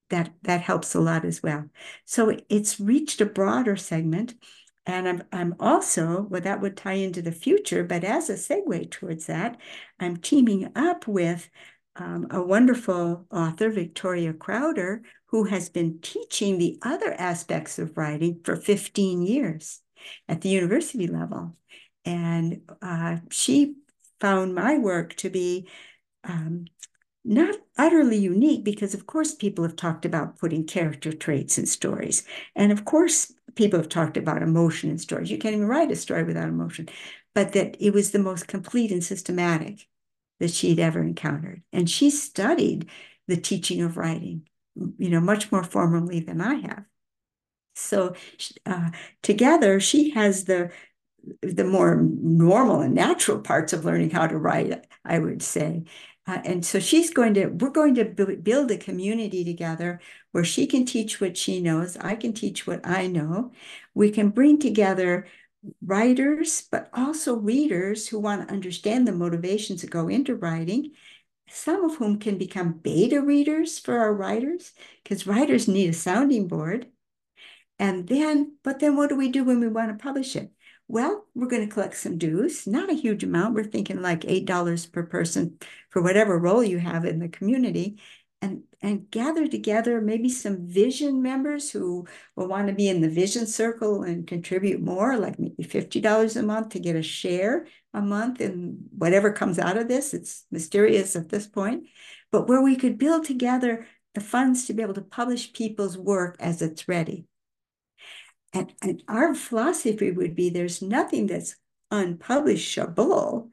that helps a lot as well. So it's reached a broader segment. And I'm also, well, that would tie into the future, but as a segue towards that, I'm teaming up with a wonderful author, Victoria Crowder, who has been teaching the other aspects of writing for 15 years at the university level. And she found my work to be not utterly unique, because of course people have talked about putting character traits in stories, and of course people have talked about emotion in stories. You can't even write a story without emotion. But that it was the most complete and systematic that she'd ever encountered, and she studied the teaching of writing, you know, much more formally than I have. So together she has the more normal and natural parts of learning how to write, I would say. And so we're going to build a community together where she can teach what she knows, I can teach what I know. We can bring together writers, but also readers who want to understand the motivations that go into writing, some of whom can become beta readers for our writers, because writers need a sounding board. But then what do we do when we want to publish it? Well, we're going to collect some dues, not a huge amount. We're thinking like $8 per person for whatever role you have in the community. and gather together maybe some vision members who will want to be in the vision circle and contribute more, like maybe $50 a month to get a share a month in whatever comes out of this. It's mysterious at this point, but where we could build together the funds to be able to publish people's work as it's ready. And our philosophy would be there's nothing that's unpublishable.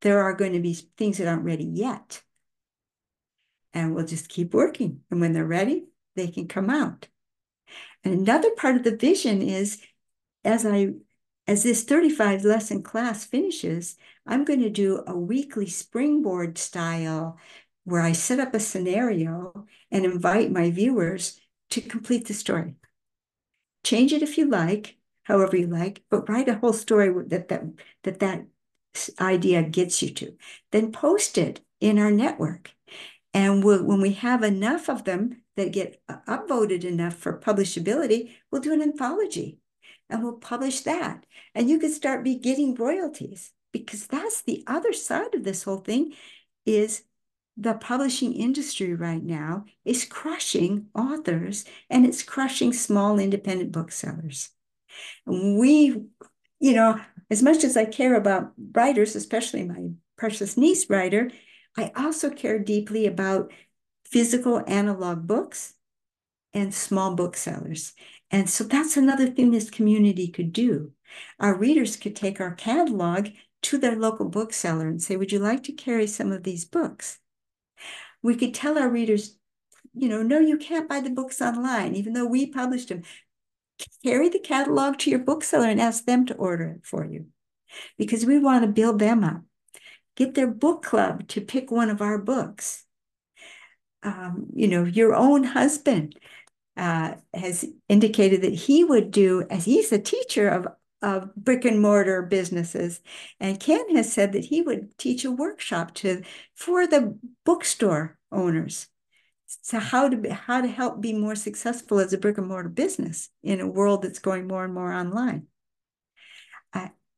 There are going to be things that aren't ready yet. And we'll just keep working. And when they're ready, they can come out. And another part of the vision is, as this 35 lesson class finishes, I'm going to do a weekly springboard style where I set up a scenario and invite my viewers to complete the story. Change it if you like, however you like, but write a whole story that idea gets you to. Then post it in our network. And when we have enough of them that get upvoted enough for publishability, we'll do an anthology and we'll publish that. And you can start getting royalties, because that's the other side of this whole thing is the publishing industry right now is crushing authors, and it's crushing small independent booksellers. And we, you know, as much as I care about writers, especially my precious niece writer, I also care deeply about physical analog books and small booksellers. And so that's another thing this community could do. Our readers could take our catalog to their local bookseller and say, would you like to carry some of these books? We could tell our readers, you know, no, you can't buy the books online, even though we published them. Carry the catalog to your bookseller and ask them to order it for you, because we want to build them up. Get their book club to pick one of our books. You know, your own husband has indicated that he would do, as he's a teacher of brick and mortar businesses. And Ken has said that he would teach a workshop for the bookstore owners. So how to help be more successful as a brick and mortar business in a world that's going more and more online.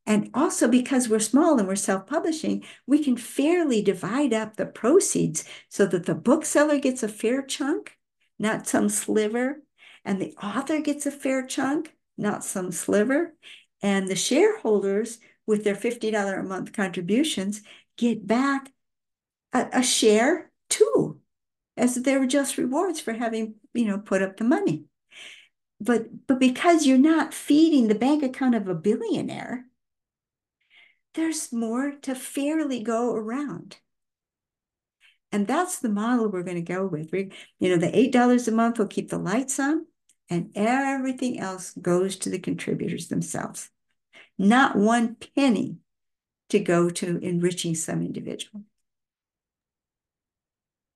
And also, because we're small and we're self-publishing, we can fairly divide up the proceeds so that the bookseller gets a fair chunk, not some sliver, and the author gets a fair chunk, not some sliver, and the shareholders with their $50 a month contributions get back a share too, as if they were just rewards for having, you know, put up the money. But because you're not feeding the bank account of a billionaire, there's more to fairly go around. And that's the model we're going to go with. You know, the $8 a month will keep the lights on, and everything else goes to the contributors themselves. Not one penny to go to enriching some individual.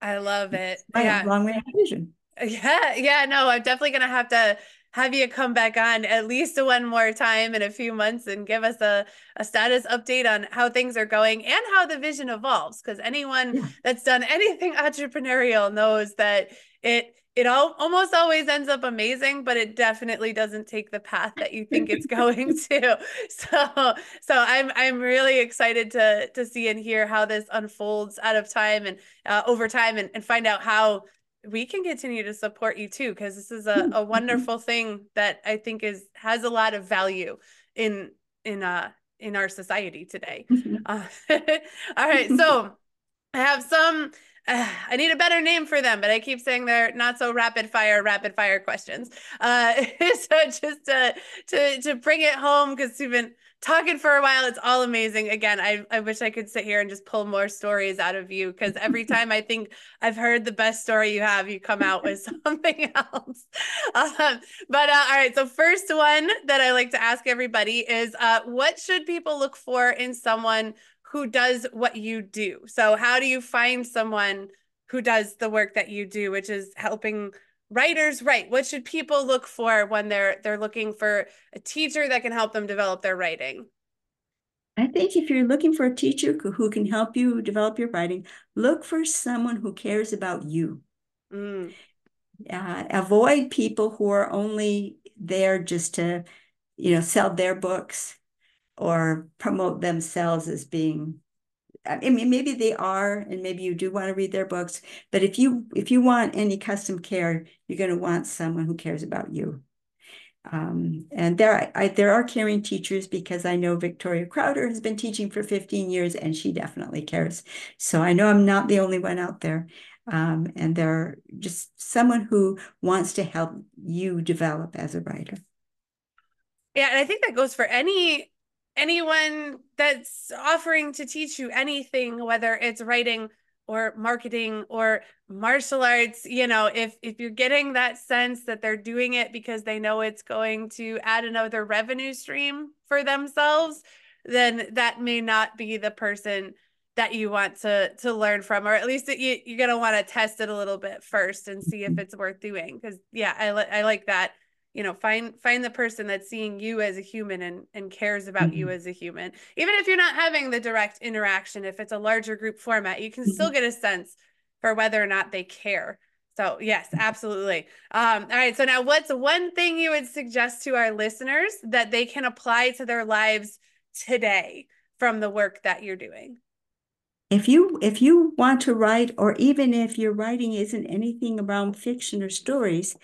I love it. Yeah. Long range vision. Yeah, no, I'm definitely going to have to have you come back on at least one more time in a few months and give us a status update on how things are going and how the vision evolves. Because anyone that's done anything entrepreneurial knows that it almost always ends up amazing, but it definitely doesn't take the path that you think it's going to. So I'm really excited to see and hear how this unfolds out of time and over time, and find out how we can continue to support you too, because this is a wonderful thing that I think has a lot of value in our society today. All right, so I have some. I need a better name for them, but I keep saying they're not so rapid fire questions. So just to bring it home, because you've been talking for a while, it's all amazing. Again, I wish I could sit here and just pull more stories out of you, because every time I think I've heard the best story you have, you come out with something else. All right, so first one that I like to ask everybody is, what should people look for in someone who does what you do? So how do you find someone who does the work that you do, which is helping writers write? What should people look for when they're looking for a teacher that can help them develop their writing? I think if you're looking for a teacher who can help you develop your writing, look for someone who cares about you. Avoid people who are only there just to, you know, sell their books or promote themselves as being I mean, maybe they are, and maybe you do want to read their books, but if you want any custom care, you're going to want someone who cares about you. And there are caring teachers, because I know Victoria Crowder has been teaching for 15 years and she definitely cares. So I know I'm not the only one out there. And they're just someone who wants to help you develop as a writer. Yeah, and I think that goes for anyone that's offering to teach you anything, whether it's writing or marketing or martial arts. You know, if you're getting that sense that they're doing it because they know it's going to add another revenue stream for themselves, then that may not be the person that you want to learn from, or at least that you're going to want to test it a little bit first and see if it's worth doing. Because yeah, I like that. You know, find the person that's seeing you as a human and cares about you as a human. Even if you're not having the direct interaction, if it's a larger group format, you can still get a sense for whether or not they care. So yes, absolutely. All right. So now what's one thing you would suggest to our listeners that they can apply to their lives today from the work that you're doing? If you want to write, or even if your writing isn't anything around fiction or stories,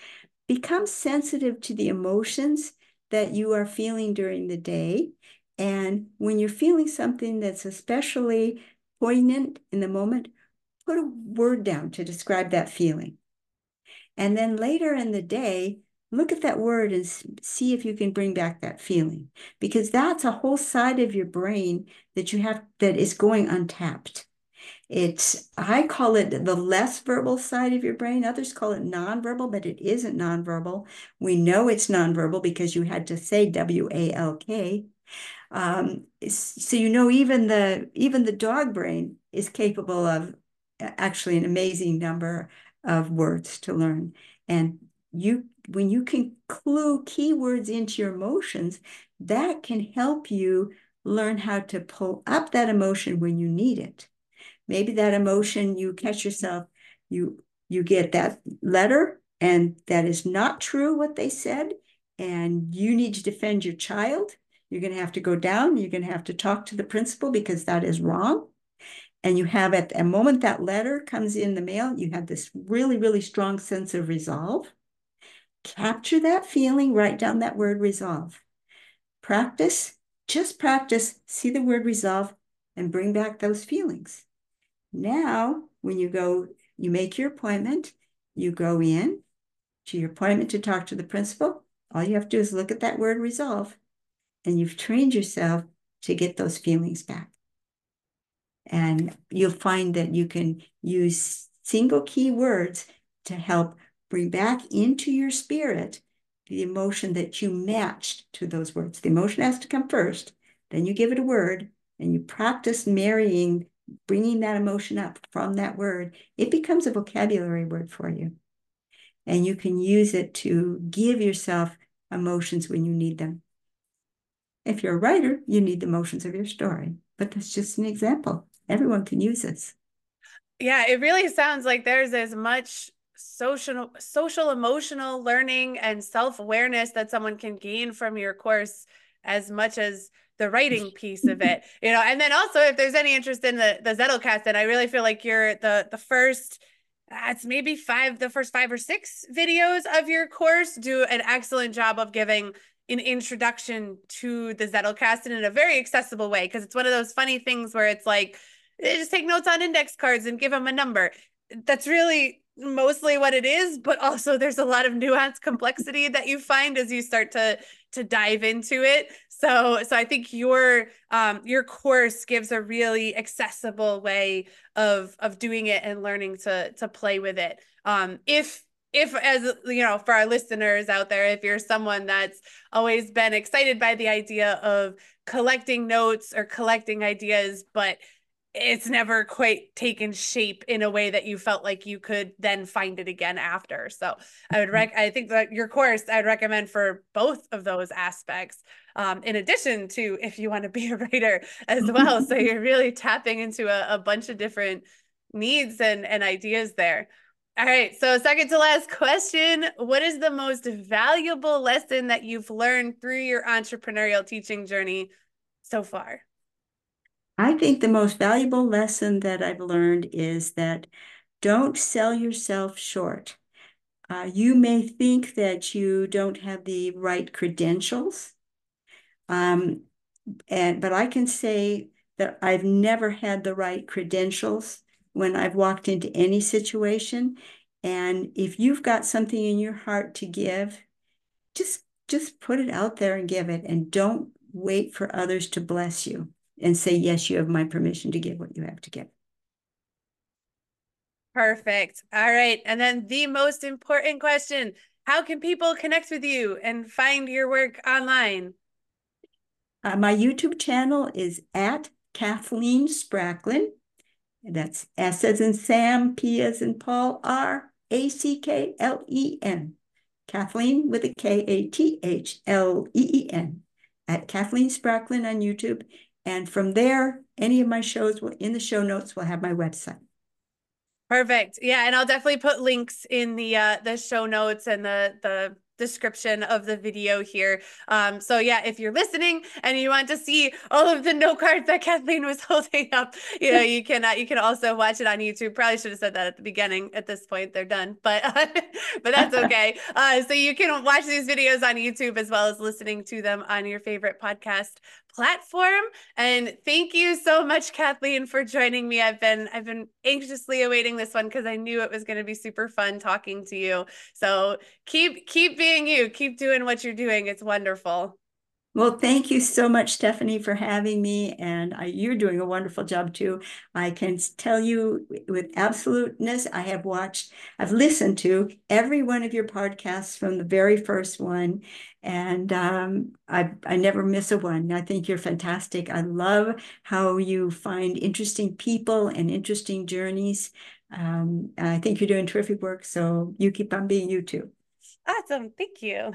become sensitive to the emotions that you are feeling during the day. And when you're feeling something that's especially poignant in the moment, put a word down to describe that feeling. And then later in the day, look at that word and see if you can bring back that feeling, because that's a whole side of your brain that you have that is going untapped. I call it the less verbal side of your brain. Others call it nonverbal, but it isn't nonverbal. We know it's nonverbal because you had to say W-A-L-K. So you know, even the dog brain is capable of actually an amazing number of words to learn. And when you can clue keywords into your emotions, that can help you learn how to pull up that emotion when you need it. Maybe that emotion, you catch yourself, you get that letter and that is not true what they said, and you need to defend your child. You're going to have to go down. You're going to have to talk to the principal because that is wrong. And you have, at the moment that letter comes in the mail, you have this really, really strong sense of resolve. Capture that feeling, write down that word resolve. Practice, just practice, see the word resolve and bring back those feelings. Now, when you go, you make your appointment, you go in to your appointment to talk to the principal. All you have to do is look at that word resolve, and you've trained yourself to get those feelings back. And you'll find that you can use single key words to help bring back into your spirit the emotion that you matched to those words. The emotion has to come first, then you give it a word, and you practice marrying, bringing that emotion up from that word. It becomes a vocabulary word for you. And you can use it to give yourself emotions when you need them. If you're a writer, you need the emotions of your story, but that's just an example. Everyone can use this. Yeah, it really sounds like there's as much social emotional learning and self-awareness that someone can gain from your course as much as the writing piece of it, you know. And then also, if there's any interest in the Zettelkasten, I really feel like you're the first, it's maybe the first five or six videos of your course do an excellent job of giving an introduction to the Zettelkasten in a very accessible way. Because it's one of those funny things where it's like, just take notes on index cards and give them a number. That's really mostly what it is, but also there's a lot of nuance, complexity that you find as you start to dive into it. So I think your course gives a really accessible way of doing it and learning to play with it. If as you know, for our listeners out there, if you're someone that's always been excited by the idea of collecting notes or collecting ideas, but it's never quite taken shape in a way that you felt like you could then find it again after. So I think that your course, I'd recommend for both of those aspects, in addition to if you want to be a writer as well. So you're really tapping into a bunch of different needs and ideas there. All right. So second to last question, what is the most valuable lesson that you've learned through your entrepreneurial teaching journey so far? I think the most valuable lesson that I've learned is that don't sell yourself short. You may think that you don't have the right credentials, but I can say that I've never had the right credentials when I've walked into any situation. And if you've got something in your heart to give, just put it out there and give it, and don't wait for others to bless you and say, yes, you have my permission to give what you have to give. Perfect. All right. And then the most important question, how can people connect with you and find your work online? My YouTube channel is at Kathleen Spracklen. That's S as in Sam, P as in Paul, R-A-C-K-L-E-N. Kathleen with a K-A-T-H-L-E-E-N. At Kathleen Spracklen on YouTube. And from there, any of my shows will, in the show notes, will have my website. Perfect. Yeah, and I'll definitely put links in the show notes and the description of the video here. So yeah, if you're listening and you want to see all of the note cards that Kathleen was holding up, you know, you can also watch it on YouTube. Probably should have said that at the beginning. At this point, they're done, but that's okay. So you can watch these videos on YouTube as well as listening to them on your favorite podcast platform. And thank you so much, Kathleen, for joining me. I've been anxiously awaiting this one because I knew it was going to be super fun talking to you. So keep being you, keep doing what you're doing. It's wonderful. Well, thank you so much, Stephanie, for having me. And you're doing a wonderful job too. I can tell you with absoluteness, I've listened to every one of your podcasts from the very first one. And I never miss a one. I think you're fantastic. I love how you find interesting people and interesting journeys. I think you're doing terrific work. So you keep on being you too. Awesome. Thank you.